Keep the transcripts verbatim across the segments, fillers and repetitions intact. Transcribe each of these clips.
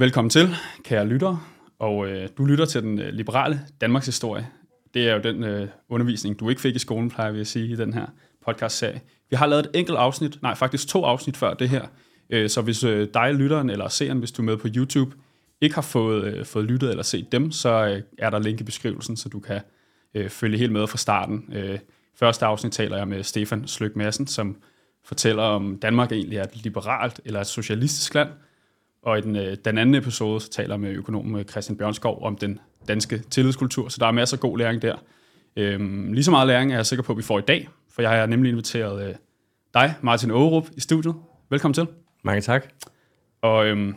Velkommen til, kære lyttere, og øh, du lytter til Den Liberale Danmarkshistorie. Det er jo den øh, undervisning, du ikke fik i skolen, plejer vi at sige, i den her podcastserie. Vi har lavet et enkelt afsnit, nej faktisk to afsnit før det her, øh, så hvis øh, dig, lytteren eller seeren, hvis du er med på YouTube, ikke har fået, øh, fået lyttet eller set dem, så øh, er der link i beskrivelsen, så du kan øh, følge helt med fra starten. Øh, første afsnit taler jeg med Stefan Slyk-Massen, som fortæller om Danmark egentlig er et liberalt eller et socialistisk land. Og i den, den anden episode, så taler jeg med økonomen Christian Bjørnskov om den danske tillidskultur, så der er masser af god læring der. Øhm, lige så meget læring er jeg sikker på, at vi får i dag, for jeg har nemlig inviteret øh, dig, Martin Ågerup, i studiet. Velkommen til. Mange tak. Og øhm,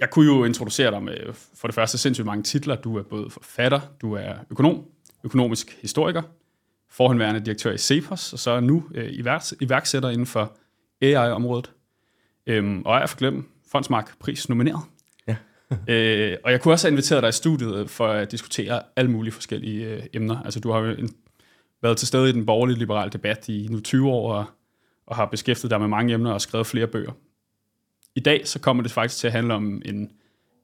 jeg kunne jo introducere dig med, for det første, sindssygt mange titler. Du er både forfatter, du er økonom, økonomisk historiker, forhenværende direktør i Cepos, og så er nu øh, iværks- iværksætter inden for A I-området. Øhm, og jeg er forglemt. Fondsmarkpris nomineret. Ja. øh, og jeg kunne også have inviteret dig i studiet for at diskutere alle mulige forskellige øh, emner. Altså, du har jo en, været til stede i den borgerlige liberale debat i nu tyve år, og, og har beskæftiget dig med mange emner og skrevet flere bøger. I dag så kommer det faktisk til at handle om en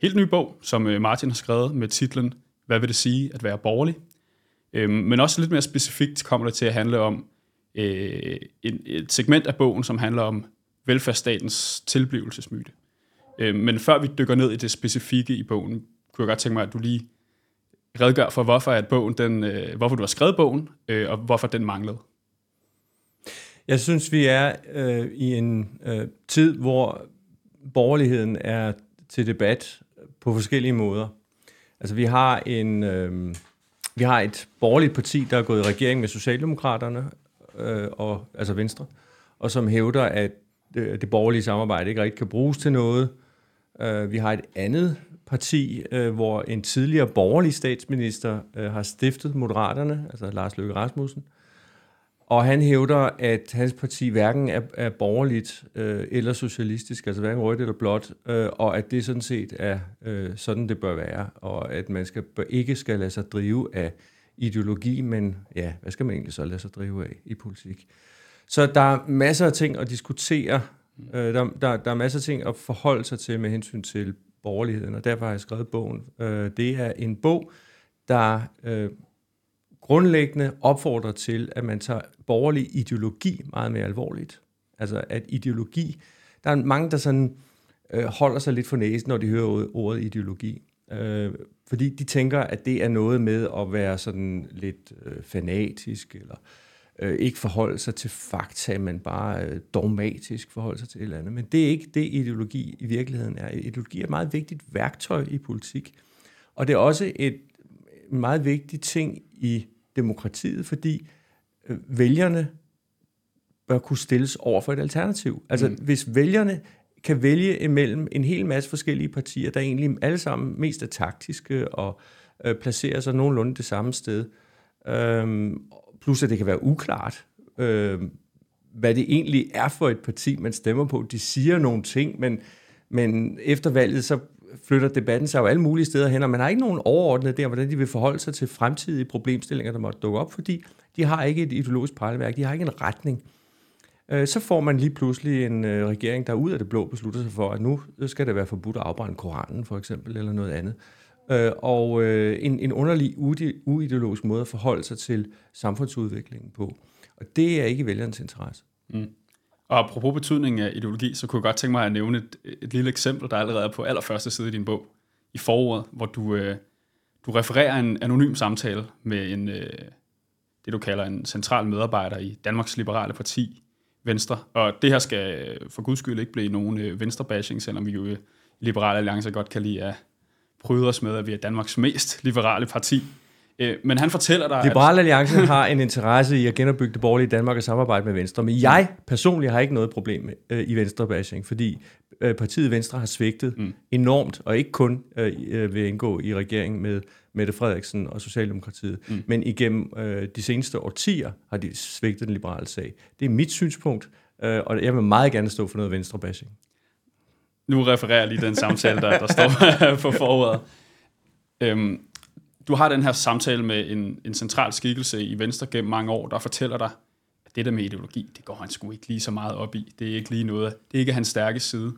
helt ny bog, som øh, Martin har skrevet med titlen Hvad vil det sige at være borgerlig? Øh, men også lidt mere specifikt kommer det til at handle om øh, en, et segment af bogen, som handler om velfærdsstatens tilblivelsesmyte. Men før vi dykker ned i det specifikke i bogen, kunne jeg godt tænke mig, at du lige redegør for, hvorfor, at bogen, den, hvorfor du har skrevet bogen, og hvorfor den manglede. Jeg synes, vi er øh, i en øh, tid, hvor borgerligheden er til debat på forskellige måder. Altså, vi har, en, øh, vi har et borgerligt parti, der er gået i regering med Socialdemokraterne, øh, og, altså Venstre, og som hævder, at det, det borgerlige samarbejde ikke rigtig kan bruges til noget. Vi har et andet parti, hvor en tidligere borgerlig statsminister har stiftet Moderaterne, altså Lars Løkke Rasmussen, og han hævder, at hans parti hverken er, er borgerligt eller socialistisk, altså hverken rødt eller blåt, og at det sådan set er sådan, det bør være, og at man skal, ikke skal lade sig drive af ideologi, men ja, hvad skal man egentlig så lade sig drive af i politik? Så der er masser af ting at diskutere, øh, der, der, der er masser af ting at forholde sig til med hensyn til borgerligheden, og derfor har jeg skrevet bogen. Øh, det er en bog, der øh, grundlæggende opfordrer til, at man tager borgerlig ideologi meget mere alvorligt. Altså at ideologi, der er mange, der sådan, øh, holder sig lidt for næsen, når de hører ordet ideologi. Øh, fordi de tænker, at det er noget med at være sådan lidt øh, fanatisk, eller ikke forholde sig til fakta, men bare dogmatisk forholde sig til et eller andet. Men det er ikke det, ideologi i virkeligheden er. Ideologi er et meget vigtigt værktøj i politik, og det er også et meget vigtigt ting i demokratiet, fordi vælgerne bør kunne stilles over for et alternativ. Altså, mm. hvis vælgerne kan vælge imellem en hel masse forskellige partier, der egentlig alle sammen mest er taktiske og øh, placerer sig nogenlunde det samme sted, øhm, plus at det kan være uklart, øh, hvad det egentlig er for et parti, man stemmer på. De siger nogle ting, men, men efter valget, så flytter debatten sig jo alle mulige steder hen, og man har ikke nogen overordnet der, hvordan de vil forholde sig til fremtidige problemstillinger, der måtte dukke op, fordi de har ikke et ideologisk pejlemærke, de har ikke en retning. Øh, så får man lige pludselig en øh, regering, der ud af det blå beslutter sig for, at nu skal det være forbudt at afbrænde Koranen, for eksempel, eller noget andet. Øh, og øh, en, en underlig uide, uideologisk måde at forholde sig til samfundsudviklingen på. Og det er ikke vælgernes interesse. Mm. Og apropos betydningen af ideologi, så kunne jeg godt tænke mig at nævne et, et lille eksempel, der allerede er på allerførste side i din bog, i foråret, hvor du, øh, du refererer en anonym samtale med en, øh, det, du kalder en central medarbejder i Danmarks Liberale Parti, Venstre. Og det her skal for guds skyld ikke blive nogen øh, venstrebashing, selvom vi jo øh, Liberal Alliance godt kan lide at prøver os med, at vi er Danmarks mest liberale parti. Men han fortæller dig... Liberal Alliance har en interesse i at genopbygge det borgerlige Danmark og samarbejde med Venstre, men jeg personligt har ikke noget problem i Venstre-bashing, fordi partiet Venstre har svigtet mm. enormt, og ikke kun ved at indgå i regeringen med Mette Frederiksen og Socialdemokratiet, mm. men igennem de seneste årtier har de svigtet den liberale sag. Det er mit synspunkt, og jeg vil meget gerne stå for noget Venstre-bashing. Nu refererer jeg lige den samtale, der, der står på forordet. Øhm, du har den her samtale med en, en central skikkelse i Venstre gennem mange år, der fortæller dig, at det der med ideologi, det går han sgu ikke lige så meget op i. Det er ikke lige noget. Det er ikke hans stærke side.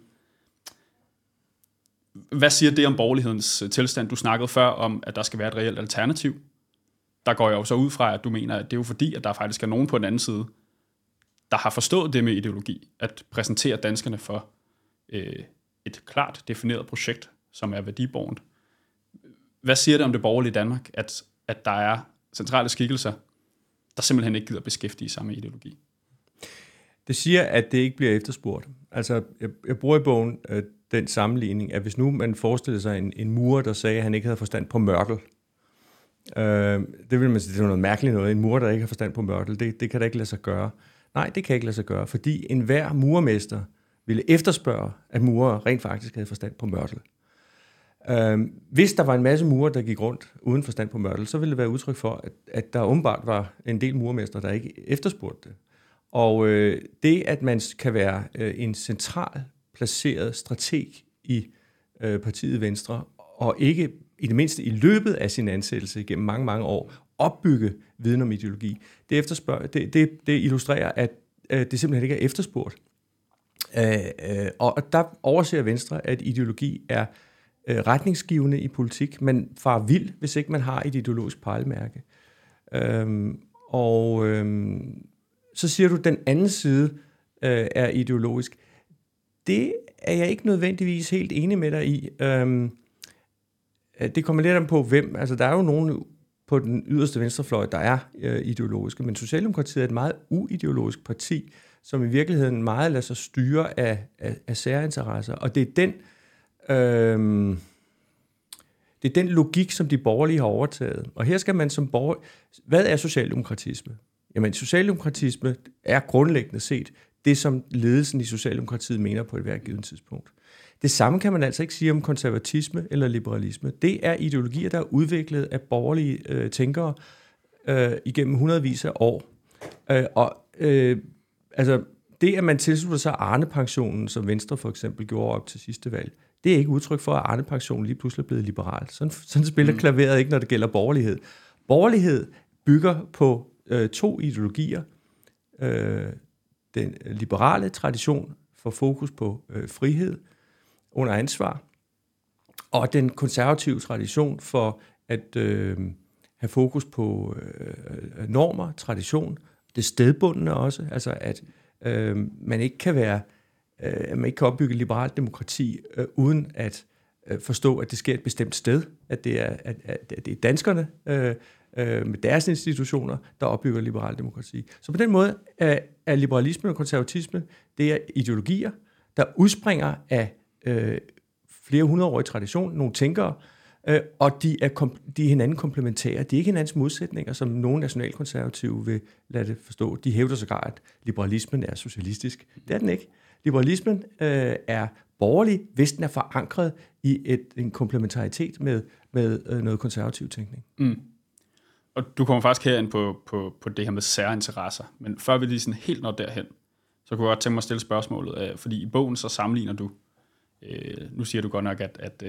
Hvad siger det om borgerlighedens tilstand? Du snakkede før om, at der skal være et reelt alternativ. Der går jeg jo så ud fra, at du mener, at det er jo fordi, at der faktisk er nogen på den anden side, der har forstået det med ideologi, at præsentere danskerne for øh, et klart defineret projekt, som er værdibårent. Hvad siger det om det borgerlige Danmark, at, at der er centrale skikkelser, der simpelthen ikke gider beskæftige sig med ideologi? Det siger, at det ikke bliver efterspurgt. Altså, jeg, jeg bruger i bogen øh, den sammenligning, at hvis nu man forestillede sig en, en murer, der sagde, at han ikke havde forstand på mørtel, øh, det ville man sige, det er noget mærkeligt noget. En murer, der ikke har forstand på mørtel, det, det kan da ikke lade sig gøre. Nej, det kan ikke lade sig gøre, fordi enhver murermester ville efterspørge, at murer rent faktisk havde forstand på mørtel. Øhm, hvis der var en masse murer, der gik rundt uden forstand på mørtel, så ville det være udtryk for, at, at der åbenbart var en del murermester, der ikke efterspurgte det. Og øh, det, at man kan være øh, en central placeret strateg i øh, partiet Venstre, og ikke i det mindste i løbet af sin ansættelse gennem mange, mange år, opbygge viden om ideologi. Det, efterspørg- det, det, det illustrerer, at øh, det simpelthen ikke er efterspurgt. Øh, øh, og der overser Venstre, at ideologi er øh, retningsgivende i politik. Man farer vild, hvis ikke man har et ideologisk pejlemærke. Øh, og øh, så siger du, at den anden side øh, er ideologisk. Det er jeg ikke nødvendigvis helt enig med dig i. Øh, det kommer lidt an på, hvem. Altså, der er jo nogle på den yderste venstrefløj, der er øh, ideologiske. Men Socialdemokratiet er et meget uideologisk parti, som i virkeligheden meget lader sig styre af, af, af særinteresser. Og det er den, øh, det er den logik, som de borgerlige har overtaget. Og her skal man som borger... Hvad er socialdemokratisme? Jamen, socialdemokratisme er grundlæggende set det, som ledelsen i Socialdemokratiet mener på et hvert givet tidspunkt. Det samme kan man altså ikke sige om konservatisme eller liberalisme. Det er ideologier, der er udviklet af borgerlige øh, tænkere øh, igennem hundredvis af år. Øh, og øh, altså, det, at man tilslutter sig Arne-pensionen, som Venstre for eksempel gjorde op til sidste valg, det er ikke udtryk for, at Arne-pensionen lige pludselig er blevet liberal. Sådan, sådan spiller mm. klaveret ikke, når det gælder borgerlighed. Borgerlighed bygger på øh, to ideologier. Øh, den liberale tradition for fokus på øh, frihed under ansvar, og den konservative tradition for at øh, have fokus på øh, normer, tradition, det stedbundne også, altså at øh, man ikke kan være, øh, at man ikke kan opbygge liberalt demokrati øh, uden at øh, forstå, at det sker et bestemt sted, at det er, at, at det er danskerne øh, øh, med deres institutioner, der opbygger liberalt demokrati. Så på den måde er, er liberalisme og konservatisme, det er ideologier, der udspringer af Øh, flere hundredårige tradition, nogle tænkere, øh, og de er, kom, de er hinanden komplementære. De er ikke hinandens modsætninger, som nogle nationalkonservative vil lade det forstå. De hævder sågar, at liberalismen er socialistisk. Det er den ikke. Liberalismen øh, er borgerlig, hvis den er forankret i et, en komplementaritet med, med øh, noget konservativ tænkning. Mm. Og du kommer faktisk herind på, på, på det her med særinteresser, men før vi lige sådan helt når derhen, så kunne jeg godt tænke mig at stille spørgsmålet, øh, fordi i bogen så sammenligner du Øh, nu siger du godt nok, at, at,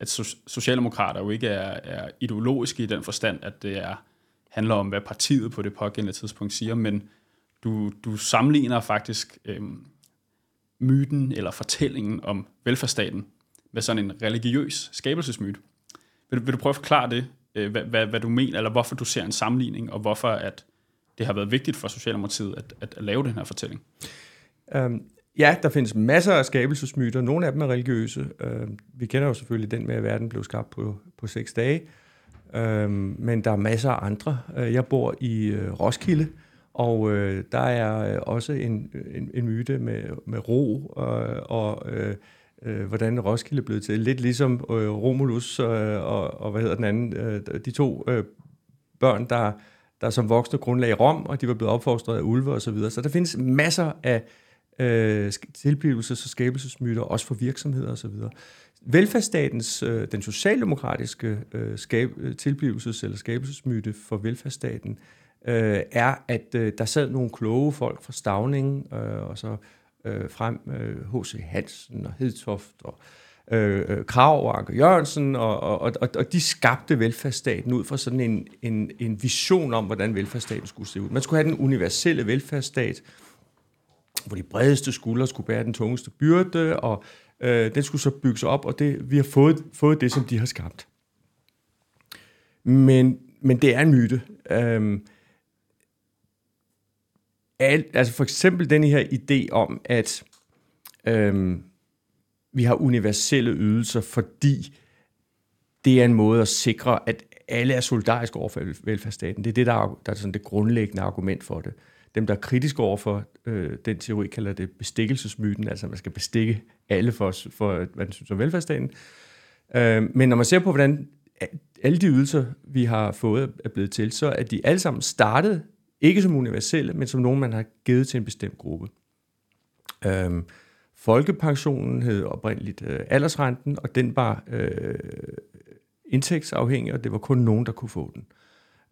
at socialdemokrater jo ikke er, er ideologiske i den forstand, at det er, handler om, hvad partiet på det pågældende tidspunkt siger, men du, du sammenligner faktisk øh, myten eller fortællingen om velfærdsstaten med sådan en religiøs skabelsesmyte. Vil, vil du prøve at forklare det, øh, hvad, hvad, hvad du mener, eller hvorfor du ser en sammenligning, og hvorfor at det har været vigtigt for Socialdemokratiet at, at, at lave den her fortælling? Um Ja, der findes masser af skabelsesmyter. Nogle af dem er religiøse. Vi kender jo selvfølgelig den med, at verden blev skabt på, på seks dage. Men der er masser af andre. Jeg bor i Roskilde, og der er også en, en, en myte med, med ro, og, og øh, hvordan Roskilde blev til. Lidt ligesom Romulus og, og hvad hedder den anden, de to børn, der, der som voksne grundlag Rom, og de var blevet opfostret af ulve og så videre. Så der findes masser af Øh, tilblivelses- og skabelsesmyter, også for virksomheder osv. Velfærdsstatens, øh, den socialdemokratiske øh, skab- tilblivelses- eller skabelsesmyte for velfærdsstaten, øh, er, at øh, der sad nogle kloge folk fra Stavningen, øh, og så øh, frem øh, H C. Hansen og Hedtoft og øh, Krag og Anker Jørgensen, og, og, og, og de skabte velfærdsstaten ud fra sådan en, en, en vision om, hvordan velfærdsstaten skulle se ud. Man skulle have den universelle velfærdsstat, hvor de bredeste skuldre skulle bære den tungeste byrde, og Øh, den skulle så bygges op, og det, vi har fået, fået det, som de har skabt. Men, men det er en myte. Øh, al, altså for eksempel den her idé om, at øh, vi har universelle ydelser, fordi det er en måde at sikre, at alle er solidariske over for velfærdsstaten. Det er det, der er, der er sådan det grundlæggende argument for det. Dem, der er kritiske over for øh, den teori, kalder det bestikkelsesmyten, altså man skal bestikke alle for, for hvad den synes om velfærdsstaten. Øh, men når man ser på, hvordan alle de ydelser, vi har fået, er blevet til, så er de alle sammen startet, ikke som universelle, men som nogen, man har givet til en bestemt gruppe. Øh, folkepensionen hed oprindeligt øh, aldersrenten, og den var øh, indtægtsafhængig, og det var kun nogen, der kunne få den.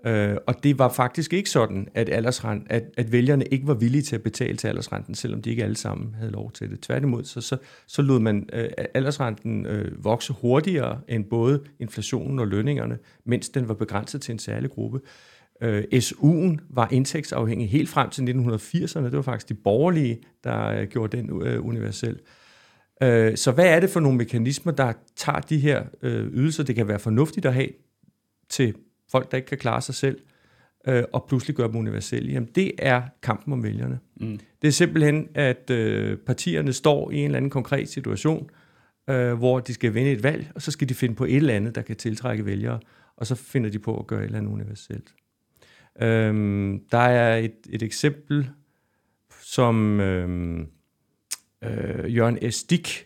Uh, og det var faktisk ikke sådan, at, aldersrent, at, at vælgerne ikke var villige til at betale til aldersrenten, selvom de ikke alle sammen havde lov til det. Tværtimod, så, så, så lod man uh, aldersrenten uh, vokse hurtigere end både inflationen og lønningerne, mens den var begrænset til en særlig gruppe. Uh, S U'en var indtægtsafhængig helt frem til nitten firserne. Det var faktisk de borgerlige, der uh, gjorde den uh, universel. Uh, så hvad er det for nogle mekanismer, der tager de her uh, ydelser, det kan være fornuftigt at have til folk, der ikke kan klare sig selv, øh, og pludselig gør dem universelle? Jamen, det er kampen om vælgerne. Mm. Det er simpelthen, at øh, partierne står i en eller anden konkret situation, øh, hvor de skal vinde et valg, og så skal de finde på et eller andet, der kan tiltrække vælgere, og så finder de på at gøre et eller andet universelt. Øhm, der er et, et eksempel, som øh, øh, Jørgen S. Dich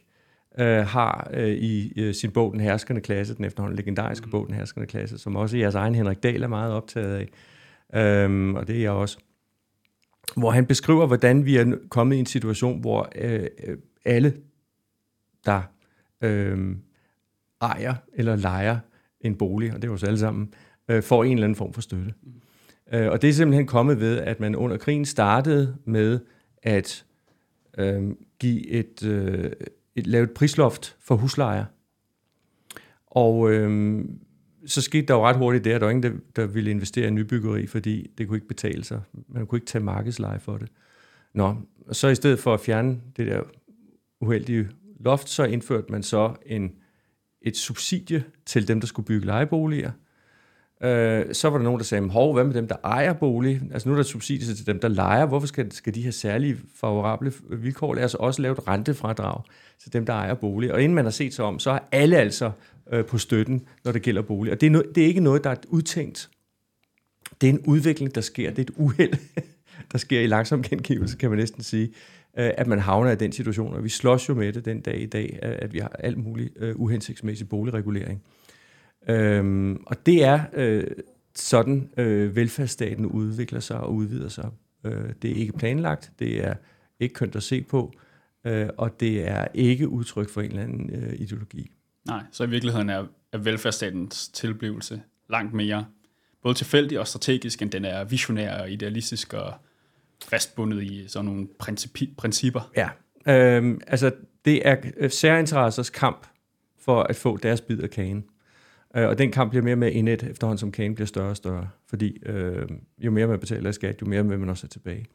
Øh, har øh, i øh, sin bog Den Herskende Klasse, den efterhånden legendariske mm. bog Den Herskende Klasse, som også jeres egen Henrik Dahl er meget optaget af, øhm, og det er jeg også, hvor han beskriver, hvordan vi er kommet i en situation, hvor øh, alle, der øh, ejer eller lejer en bolig, og det er jo så alle sammen, øh, får en eller anden form for støtte. Mm. Øh, og det er simpelthen kommet ved, at man under krigen startede med at øh, give et... Øh, Et, lave et prisloft for huslejer. Og øhm, så skete der jo ret hurtigt det, at der var ingen, der, der ville investere i nybyggeri, fordi det kunne ikke betale sig. Man kunne ikke tage markedsleje for det. Nå, og så i stedet for at fjerne det der uheldige loft, så indførte man så en, et subsidie til dem, der skulle bygge lejeboliger. Øh, så var der nogen, der sagde, hov, hvad med dem, der ejer bolig? Altså nu er der subsidier til dem, der lejer. Hvorfor skal, skal de have særlige favorable vilkår? Lad os også lave et rentefradrag til dem, der ejer bolig. Og inden man har set sig om, så er alle altså øh, på støtten, når det gælder bolig. Og det er, no, det er ikke noget, der er udtænkt. Det er en udvikling, der sker. Det er et uheld, der sker i langsom gengivelse, kan man næsten sige, øh, at man havner i den situation. Og vi slås jo med det den dag i dag, at vi har alt muligt øh, uhensigtsmæssig boligregulering. Øhm, og det er øh, sådan, øh, velfærdsstaten udvikler sig og udvider sig. Øh, det er ikke planlagt, det er ikke kønt at se på, øh, og det er ikke udtryk for en eller anden øh, ideologi. Nej, så i virkeligheden er, er velfærdsstatens tilblivelse langt mere både tilfældig og strategisk, end den er visionær og idealistisk og fastbundet i sådan nogle principi- principper. Ja, øhm, altså det er særinteressers kamp for at få deres bid af kagen. Og den kamp bliver mere med indet, efterhånden som kagen bliver større og større, fordi øh, jo mere man betaler i skat, jo mere vil man også have tilbage.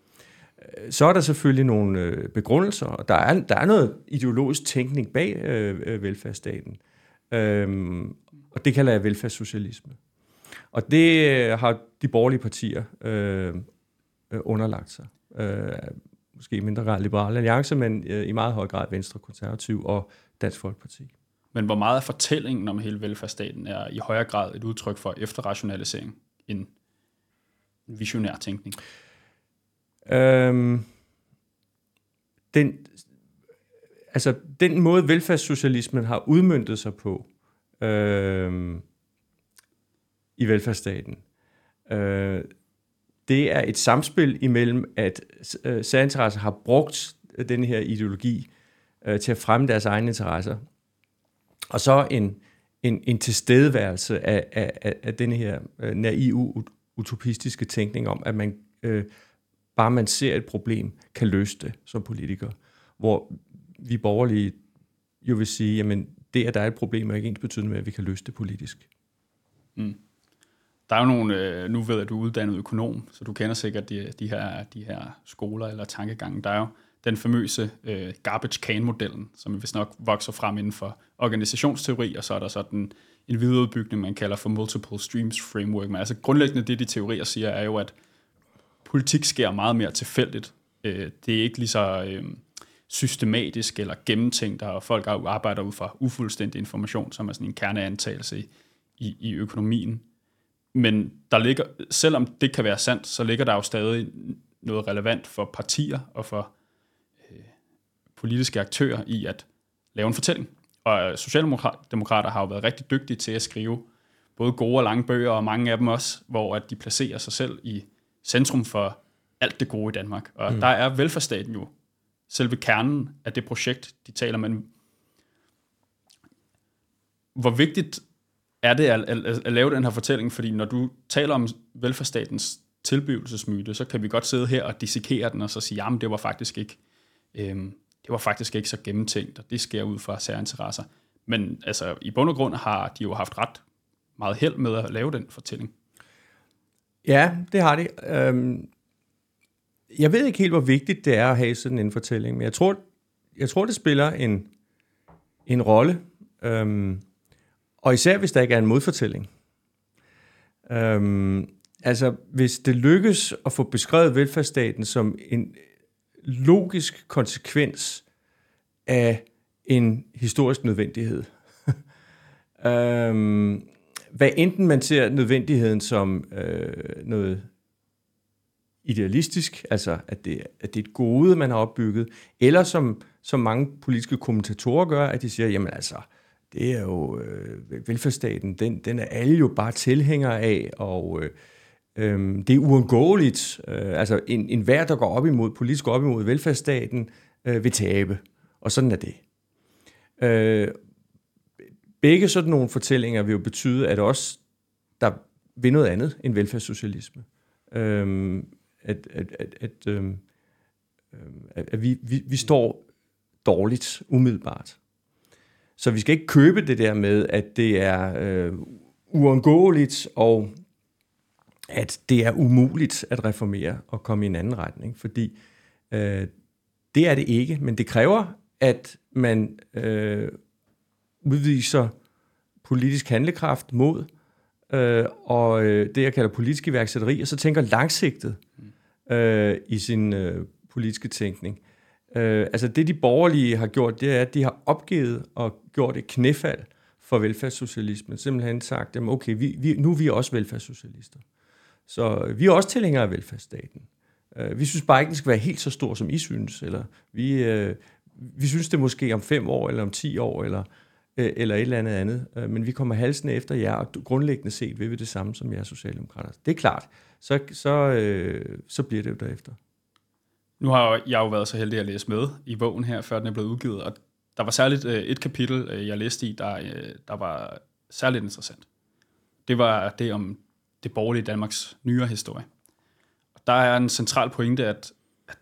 Så er der selvfølgelig nogle øh, begrundelser, og der er, der er noget ideologisk tænkning bag øh, velfærdsstaten, øh, og det kalder jeg velfærdssocialisme. Og det øh, har de borgerlige partier øh, underlagt sig. Øh, måske i mindre grad Liberal Alliance, men øh, i meget høj grad Venstre, Konservativ og Dansk Folkeparti. Men hvor meget af fortællingen om hele velfærdsstaten er i højere grad et udtryk for efterrationalisering end visionær tænkning? Øhm, den, altså, den måde velfærdssocialismen har udmøntet sig på øhm, i velfærdsstaten, øh, det er et samspil imellem, at øh, særinteresser har brugt den her ideologi øh, til at fremme deres egne interesser, og så en, en, en tilstedeværelse af, af, af den her naive, utopistiske tænkning om, at man øh, bare man ser et problem, kan løse det som politiker. Hvor vi borgerlige jo vil sige, jamen det, at der er et problem, er ikke ens betydende med, at vi kan løse det politisk. Mm. Der er jo nogle, nu ved jeg, at du er uddannet økonom, så du kender sikkert de, de, her, de her skoler eller tankegange. Der er jo den famøse øh, garbage can-modellen, som vist nok vokser frem inden for organisationsteori, og så er der sådan en videreudbygning, man kalder for multiple streams framework. Men altså grundlæggende det, de teorier siger, er jo, at politik sker meget mere tilfældigt. Øh, det er ikke lige så øh, systematisk eller gennemtænkt, og folk arbejder ud fra ufuldstændig information, som er sådan en kerneantagelse i, i, i økonomien. Men der ligger, selvom det kan være sandt, så ligger der jo stadig noget relevant for partier og for øh, politiske aktører i at lave en fortælling. Og socialdemokrater har jo været rigtig dygtige til at skrive både gode og lange bøger, og mange af dem også, hvor at de placerer sig selv i centrum for alt det gode i Danmark. Og mm. der er velfærdsstaten jo selve kernen af det projekt, de taler om. Hvor vigtigt er det at, at, at lave den her fortælling? Fordi når du taler om velfærdsstatens tilblivelsesmyte, så kan vi godt sidde her og dissekere den, og så sige, jamen det var faktisk ikke... Øhm, Det var faktisk ikke så gennemtænkt, og det sker ud fra særinteresser. Men altså, i bund og grund har de jo haft ret meget held med at lave den fortælling. Ja, det har de. Øhm, jeg ved ikke helt, hvor vigtigt det er at have sådan en fortælling, men jeg tror, jeg tror det spiller en, en rolle. Øhm, og især, hvis der ikke er en modfortælling. Øhm, altså, hvis det lykkes at få beskrevet velfærdsstaten som en logisk konsekvens af en historisk nødvendighed. øhm, hvad enten man ser nødvendigheden som øh, noget idealistisk, altså at det, at det er et gode, man har opbygget, eller som, som mange politiske kommentatorer gør, at de siger, jamen altså, det er jo øh, velfærdsstaten, den, den er alle jo bare tilhængere af, og øh, det er uundgåeligt. Altså en, en hver, der går op imod, politisk op imod velfærdsstaten, øh, vil tabe. Og sådan er det. Øh, begge sådan nogle fortællinger vil jo betyde, at også der vil noget andet end velfærdssocialisme. Øh, at at, at, at, øh, at vi, vi, vi står dårligt, umiddelbart. Så vi skal ikke købe det der med, at det er øh, uundgåeligt og at det er umuligt at reformere og komme i en anden retning, fordi øh, det er det ikke, men det kræver, at man øh, udviser politisk handlekraft, mod øh, og det, jeg kalder politisk iværksætteri, og så tænker langsigtet øh, i sin øh, politiske tænkning. Øh, altså det, de borgerlige har gjort, det er, at de har opgivet og gjort et knæfald for velfærdssocialismen. Simpelthen sagt, jamen okay, vi, vi, nu er vi også velfærdssocialister. Så vi er også tilhængere af velfærdsstaten. Vi synes bare ikke, den skal være helt så stor, som I synes. Eller vi, øh, vi synes det måske om fem år, eller om ti år, eller, øh, eller et eller andet andet. Men vi kommer halsen efter jer, og grundlæggende set vil vi det samme som jer socialdemokrater. Det er klart. Så, så, øh, så bliver det jo derefter. Nu har jeg jo været så heldig at læse med i bogen her, før den er blevet udgivet. Og der var særligt øh, et kapitel, øh, jeg læste i, der, øh, der var særligt interessant. Det var det om det borgerlige Danmarks nyere historie. Og der er en central pointe, at, at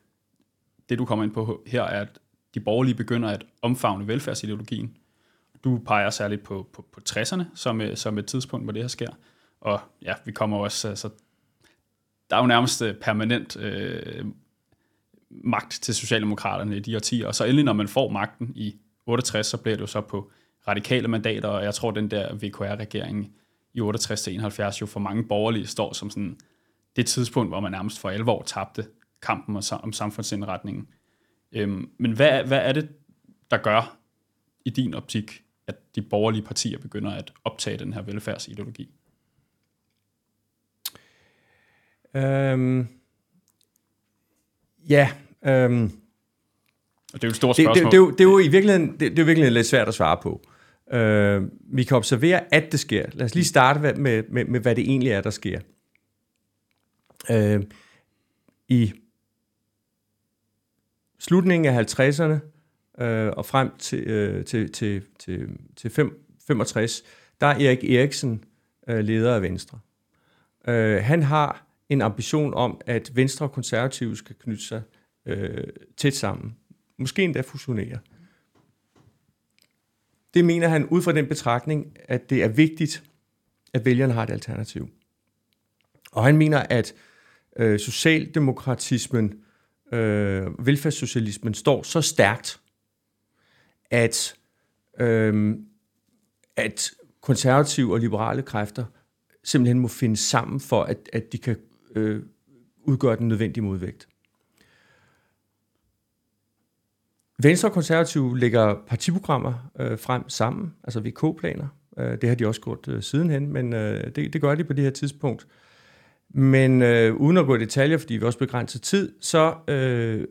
det, du kommer ind på her, er, at de borgerlige begynder at omfavne velfærdsideologien. Du peger særligt på, på, på tresserne, som, som et tidspunkt, hvor det her sker. Og ja, vi kommer også... Altså, der er jo nærmest permanent øh, magt til Socialdemokraterne i de årtier. Og så endelig, når man får magten i otteogtres, så bliver det jo så på radikale mandater, og jeg tror, den der V K R-regering i otteogtres til enoghalvfjerds jo for mange borgerlige står som sådan det tidspunkt, hvor man nærmest for alvor tabte kampen om samfundsindretningen. Øhm, men hvad, hvad er det, der gør i din optik, at de borgerlige partier begynder at optage den her velfærdsideologi? Øhm, ja. Øhm, Og det er jo et stort spørgsmål. Det, det, det, det, det er jo i virkeligheden, det, det virkelig lidt svært at svare på. Uh, vi kan observere, at det sker. Lad os lige starte med, med, med, med hvad det egentlig er, der sker. Uh, I slutningen af halvtredserne uh, og frem til, uh, til, til, til, til femogtres, der er Erik Eriksen uh, leder af Venstre. Uh, han har en ambition om, at Venstre og konservative skal knytte sig uh, tæt sammen. Måske endda fusionere. Det mener han ud fra den betragtning, at det er vigtigt, at vælgerne har et alternativ. Og han mener, at øh, socialdemokratismen øh, velfærdssocialismen står så stærkt, at, øh, at konservative og liberale kræfter simpelthen må finde sammen for, at, at de kan øh, udgøre den nødvendige modvægt. Venstre og konservative lægger partiprogrammer øh, frem sammen, altså V K-planer. Øh, det har de også gjort øh, sidenhen, men øh, det, det gør de på det her tidspunkt. Men øh, uden at gå i detaljer, fordi vi også begrænser tid, så øh,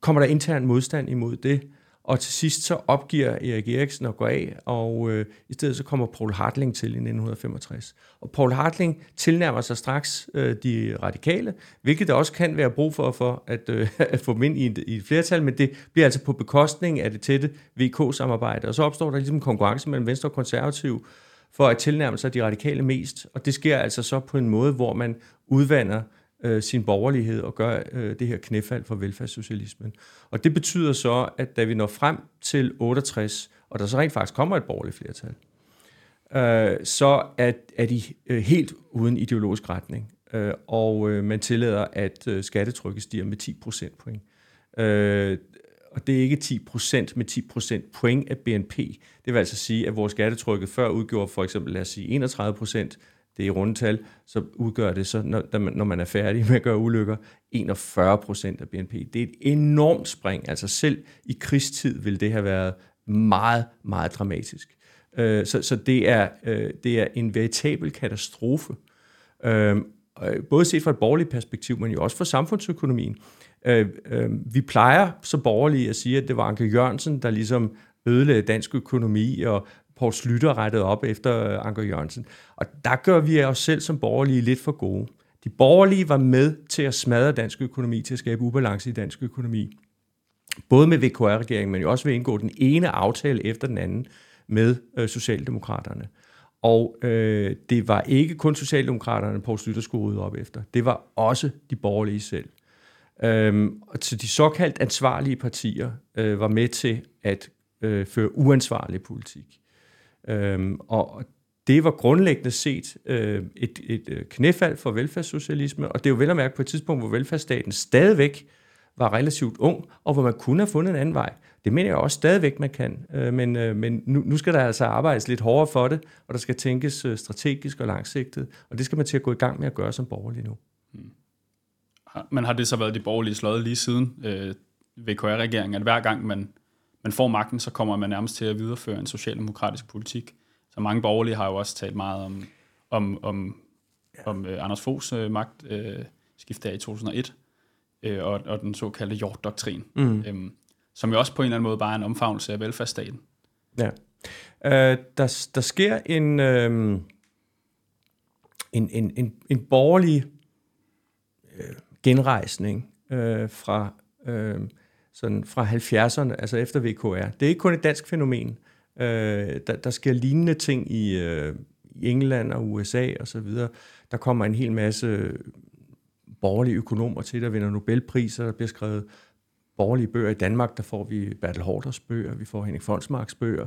kommer der intern modstand imod det. Og til sidst så opgiver Erik Eriksen og går af, og øh, i stedet så kommer Paul Hartling til i nitten femogtres. Og Paul Hartling tilnærmer sig straks øh, de radikale, hvilket der også kan være brug for, for at, øh, at få dem ind i et, i et flertal, men det bliver altså på bekostning af det tætte V K-samarbejde. Og så opstår der ligesom konkurrence mellem Venstre og Konservative for at tilnærme sig de radikale mest. Og det sker altså så på en måde, hvor man udvander Øh, sin borgerlighed og gør øh, det her knæfald for velfærdssocialismen. Og det betyder så, at da vi når frem til otteogtres, og der så rent faktisk kommer et borgerligt flertal, øh, så er, er de øh, helt uden ideologisk retning, øh, og øh, man tillader, at øh, skattetrykket stiger med ti procentpoint. Øh, og det er ikke ti procent med ti procentpoint af B N P. Det vil altså sige, at vores skattetrykket før udgjorde for eksempel, lad os sige enogtredive procent, det er i rundetal, så udgør det så, når, når man er færdig med at gøre ulykker, enogfyrre procent af B N P. Det er et enormt spring. Altså selv i krigstid ville det have været meget, meget dramatisk. Så, så det, er, det er en veritabel katastrofe. Både set fra et borgerligt perspektiv, men jo også fra samfundsøkonomien. Vi plejer så borgerlige at sige, at det var Anker Jørgensen, der ligesom ødelagde dansk økonomi, og Poul Schlüter rettede op efter Anker Jørgensen. Og der gør vi os selv som borgerlige lidt for gode. De borgerlige var med til at smadre dansk økonomi, til at skabe ubalance i dansk økonomi. Både med V K R-regeringen, men jo også ved at indgå den ene aftale efter den anden med øh, Socialdemokraterne. Og øh, det var ikke kun Socialdemokraterne, Poul Schlüter skulle rydde op efter. Det var også de borgerlige selv. Øhm, og så de såkaldt ansvarlige partier øh, var med til at øh, føre uansvarlig politik. Øhm, og det var grundlæggende set øh, et, et knæfald for velfærdssocialisme, og det er jo vel at mærke på et tidspunkt, hvor velfærdsstaten stadigvæk var relativt ung, og hvor man kunne have fundet en anden vej. Det mener jeg også stadigvæk, man kan, øh, men, øh, men nu, nu skal der altså arbejdes lidt hårdere for det, og der skal tænkes strategisk og langsigtet, og det skal man til at gå i gang med at gøre som borgerlig nu. Hmm. Men har det så været de borgerlige slået lige siden øh, V K R-regeringen, at hver gang man Men får magten, så kommer man nærmest til at videreføre en socialdemokratisk politik. Så mange borgerlige har jo også talt meget om, om, om, ja. om uh, Anders Foghs uh, magtskifte uh, i to tusind og et, uh, og, og den såkaldte Hjort-doktrin, mm. um, som jo også på en eller anden måde bare er en omfavnelse af velfærdsstaten. Ja. Uh, der, der sker en, uh, en, en, en, en borgerlig uh, genrejsning uh, fra... Uh, sådan fra halvfjerdserne, altså efter V K R. Det er ikke kun et dansk fænomen. Øh, der, der sker lignende ting i, øh, i England og U S A og så videre. Der kommer en hel masse borgerlige økonomer til, der vinder Nobelpriser, der bliver skrevet borgerlige bøger. I Danmark, der får vi Bertel Haarders bøger, vi får Henrik Fonsmarks bøger.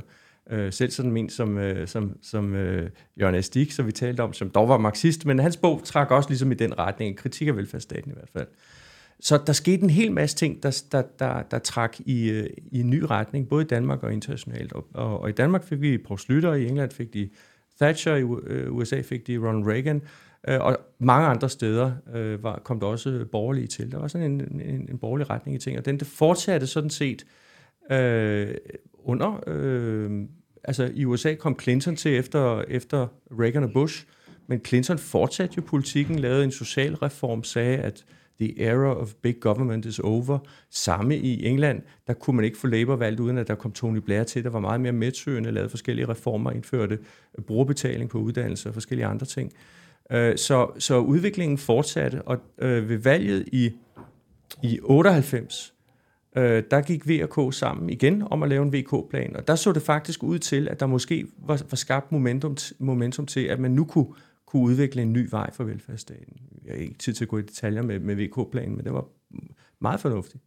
Øh, selv sådan en som, øh, som, som øh, Jørgen S. Dich, som vi talte om, som dog var marxist, men hans bog trak også ligesom i den retning, en kritik af velfærdsstaten i hvert fald. Så der skete en hel masse ting, der, der, der, der trak i, i en ny retning, både i Danmark og internationalt. Og, og, og i Danmark fik vi Poul Schlüter, i England fik de Thatcher, i U S A fik de Ronald Reagan, og mange andre steder var, kom der også borgerlige til. Der var sådan en, en, en borgerlig retning i ting, og den det fortsatte sådan set øh, under... Øh, altså i U S A kom Clinton til efter, efter Reagan og Bush, men Clinton fortsatte jo politikken, lavede en social reform, sagde, at the era of big government is over. Samme i England, der kunne man ikke få Labour valgt, uden at der kom Tony Blair til, der var meget mere medsøgende, lavede forskellige reformer, indførte brugerbetaling på uddannelse og forskellige andre ting. Så, så udviklingen fortsatte, og ved valget i, i otteoghalvfems, der gik V og K sammen igen om at lave en V K-plan, og der så det faktisk ud til, at der måske var, var skabt momentum, momentum til, at man nu kunne kunne udvikle en ny vej for velfærdsstaten. Jeg har ikke tid til at gå i detaljer med, med V K-planen, men det var meget fornuftigt.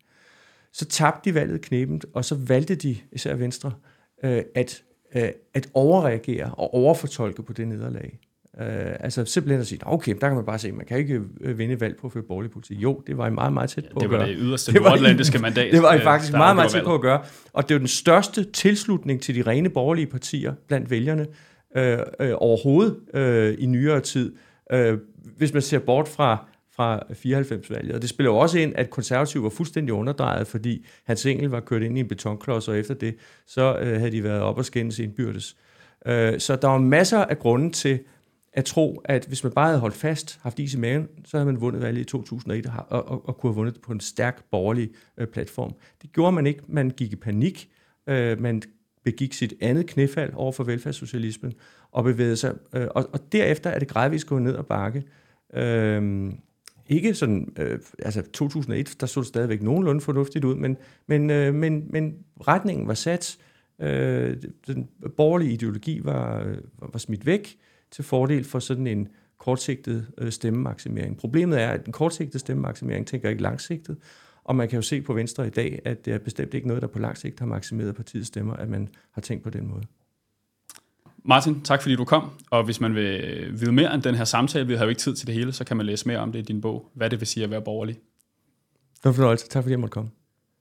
Så tabte de valget knebent, og så valgte de, især Venstre, øh, at, øh, at overreagere og overfortolke på det nederlag. Uh, altså simpelthen at sige, okay, der kan man bare se, man kan ikke vinde valg på at føre borgerlig politik. Jo, det var I meget, meget tæt på ja, at gøre. Det var det yderste nordlandiske mandat. Det var I faktisk meget, meget tæt på at gøre. Og det var den største tilslutning til de rene borgerlige partier blandt vælgerne øh, øh, overhovedet øh, i nyere tid. Øh, hvis man ser bort fra, fra fireoghalvfems-valget. Og det spiller jo også ind, at konservative var fuldstændig underdrejet, fordi Hans Engell var kørt ind i en betonklods, og efter det, så øh, havde de været op og skændes indbyrdes. Øh, så der var masser af grunde til at tro, at hvis man bare havde holdt fast, haft is i maven, så havde man vundet valget i to tusind og et og, og, og kunne have vundet på en stærk borgerlig øh, platform. Det gjorde man ikke. Man gik i panik. Øh, man begik sit andet knæfald over for velfærdssocialismen og bevægede sig. Øh, og, og derefter er det gradvist gået ned ad bakke. Øh, ikke sådan, øh, altså to tusind og et, der så det stadigvæk nogenlunde fornuftigt ud, men, men, øh, men, men retningen var sat. Øh, den borgerlige ideologi var, øh, var smidt væk til fordel for sådan en kortsigtet øh, stemmemaksimering. Problemet er, at den kortsigtede stemmemaksimering tænker ikke langsigtet, og man kan jo se på Venstre i dag, at det er bestemt ikke noget, der på lang sigt har maksimeret partiets stemmer, at man har tænkt på den måde. Martin, tak fordi du kom, og hvis man vil vide mere om den her samtale, vi har jo ikke tid til det hele, så kan man læse mere om det i din bog, Hvad det vil sige at være borgerlig. Det var en fornøjelse. Tak fordi jeg måtte komme.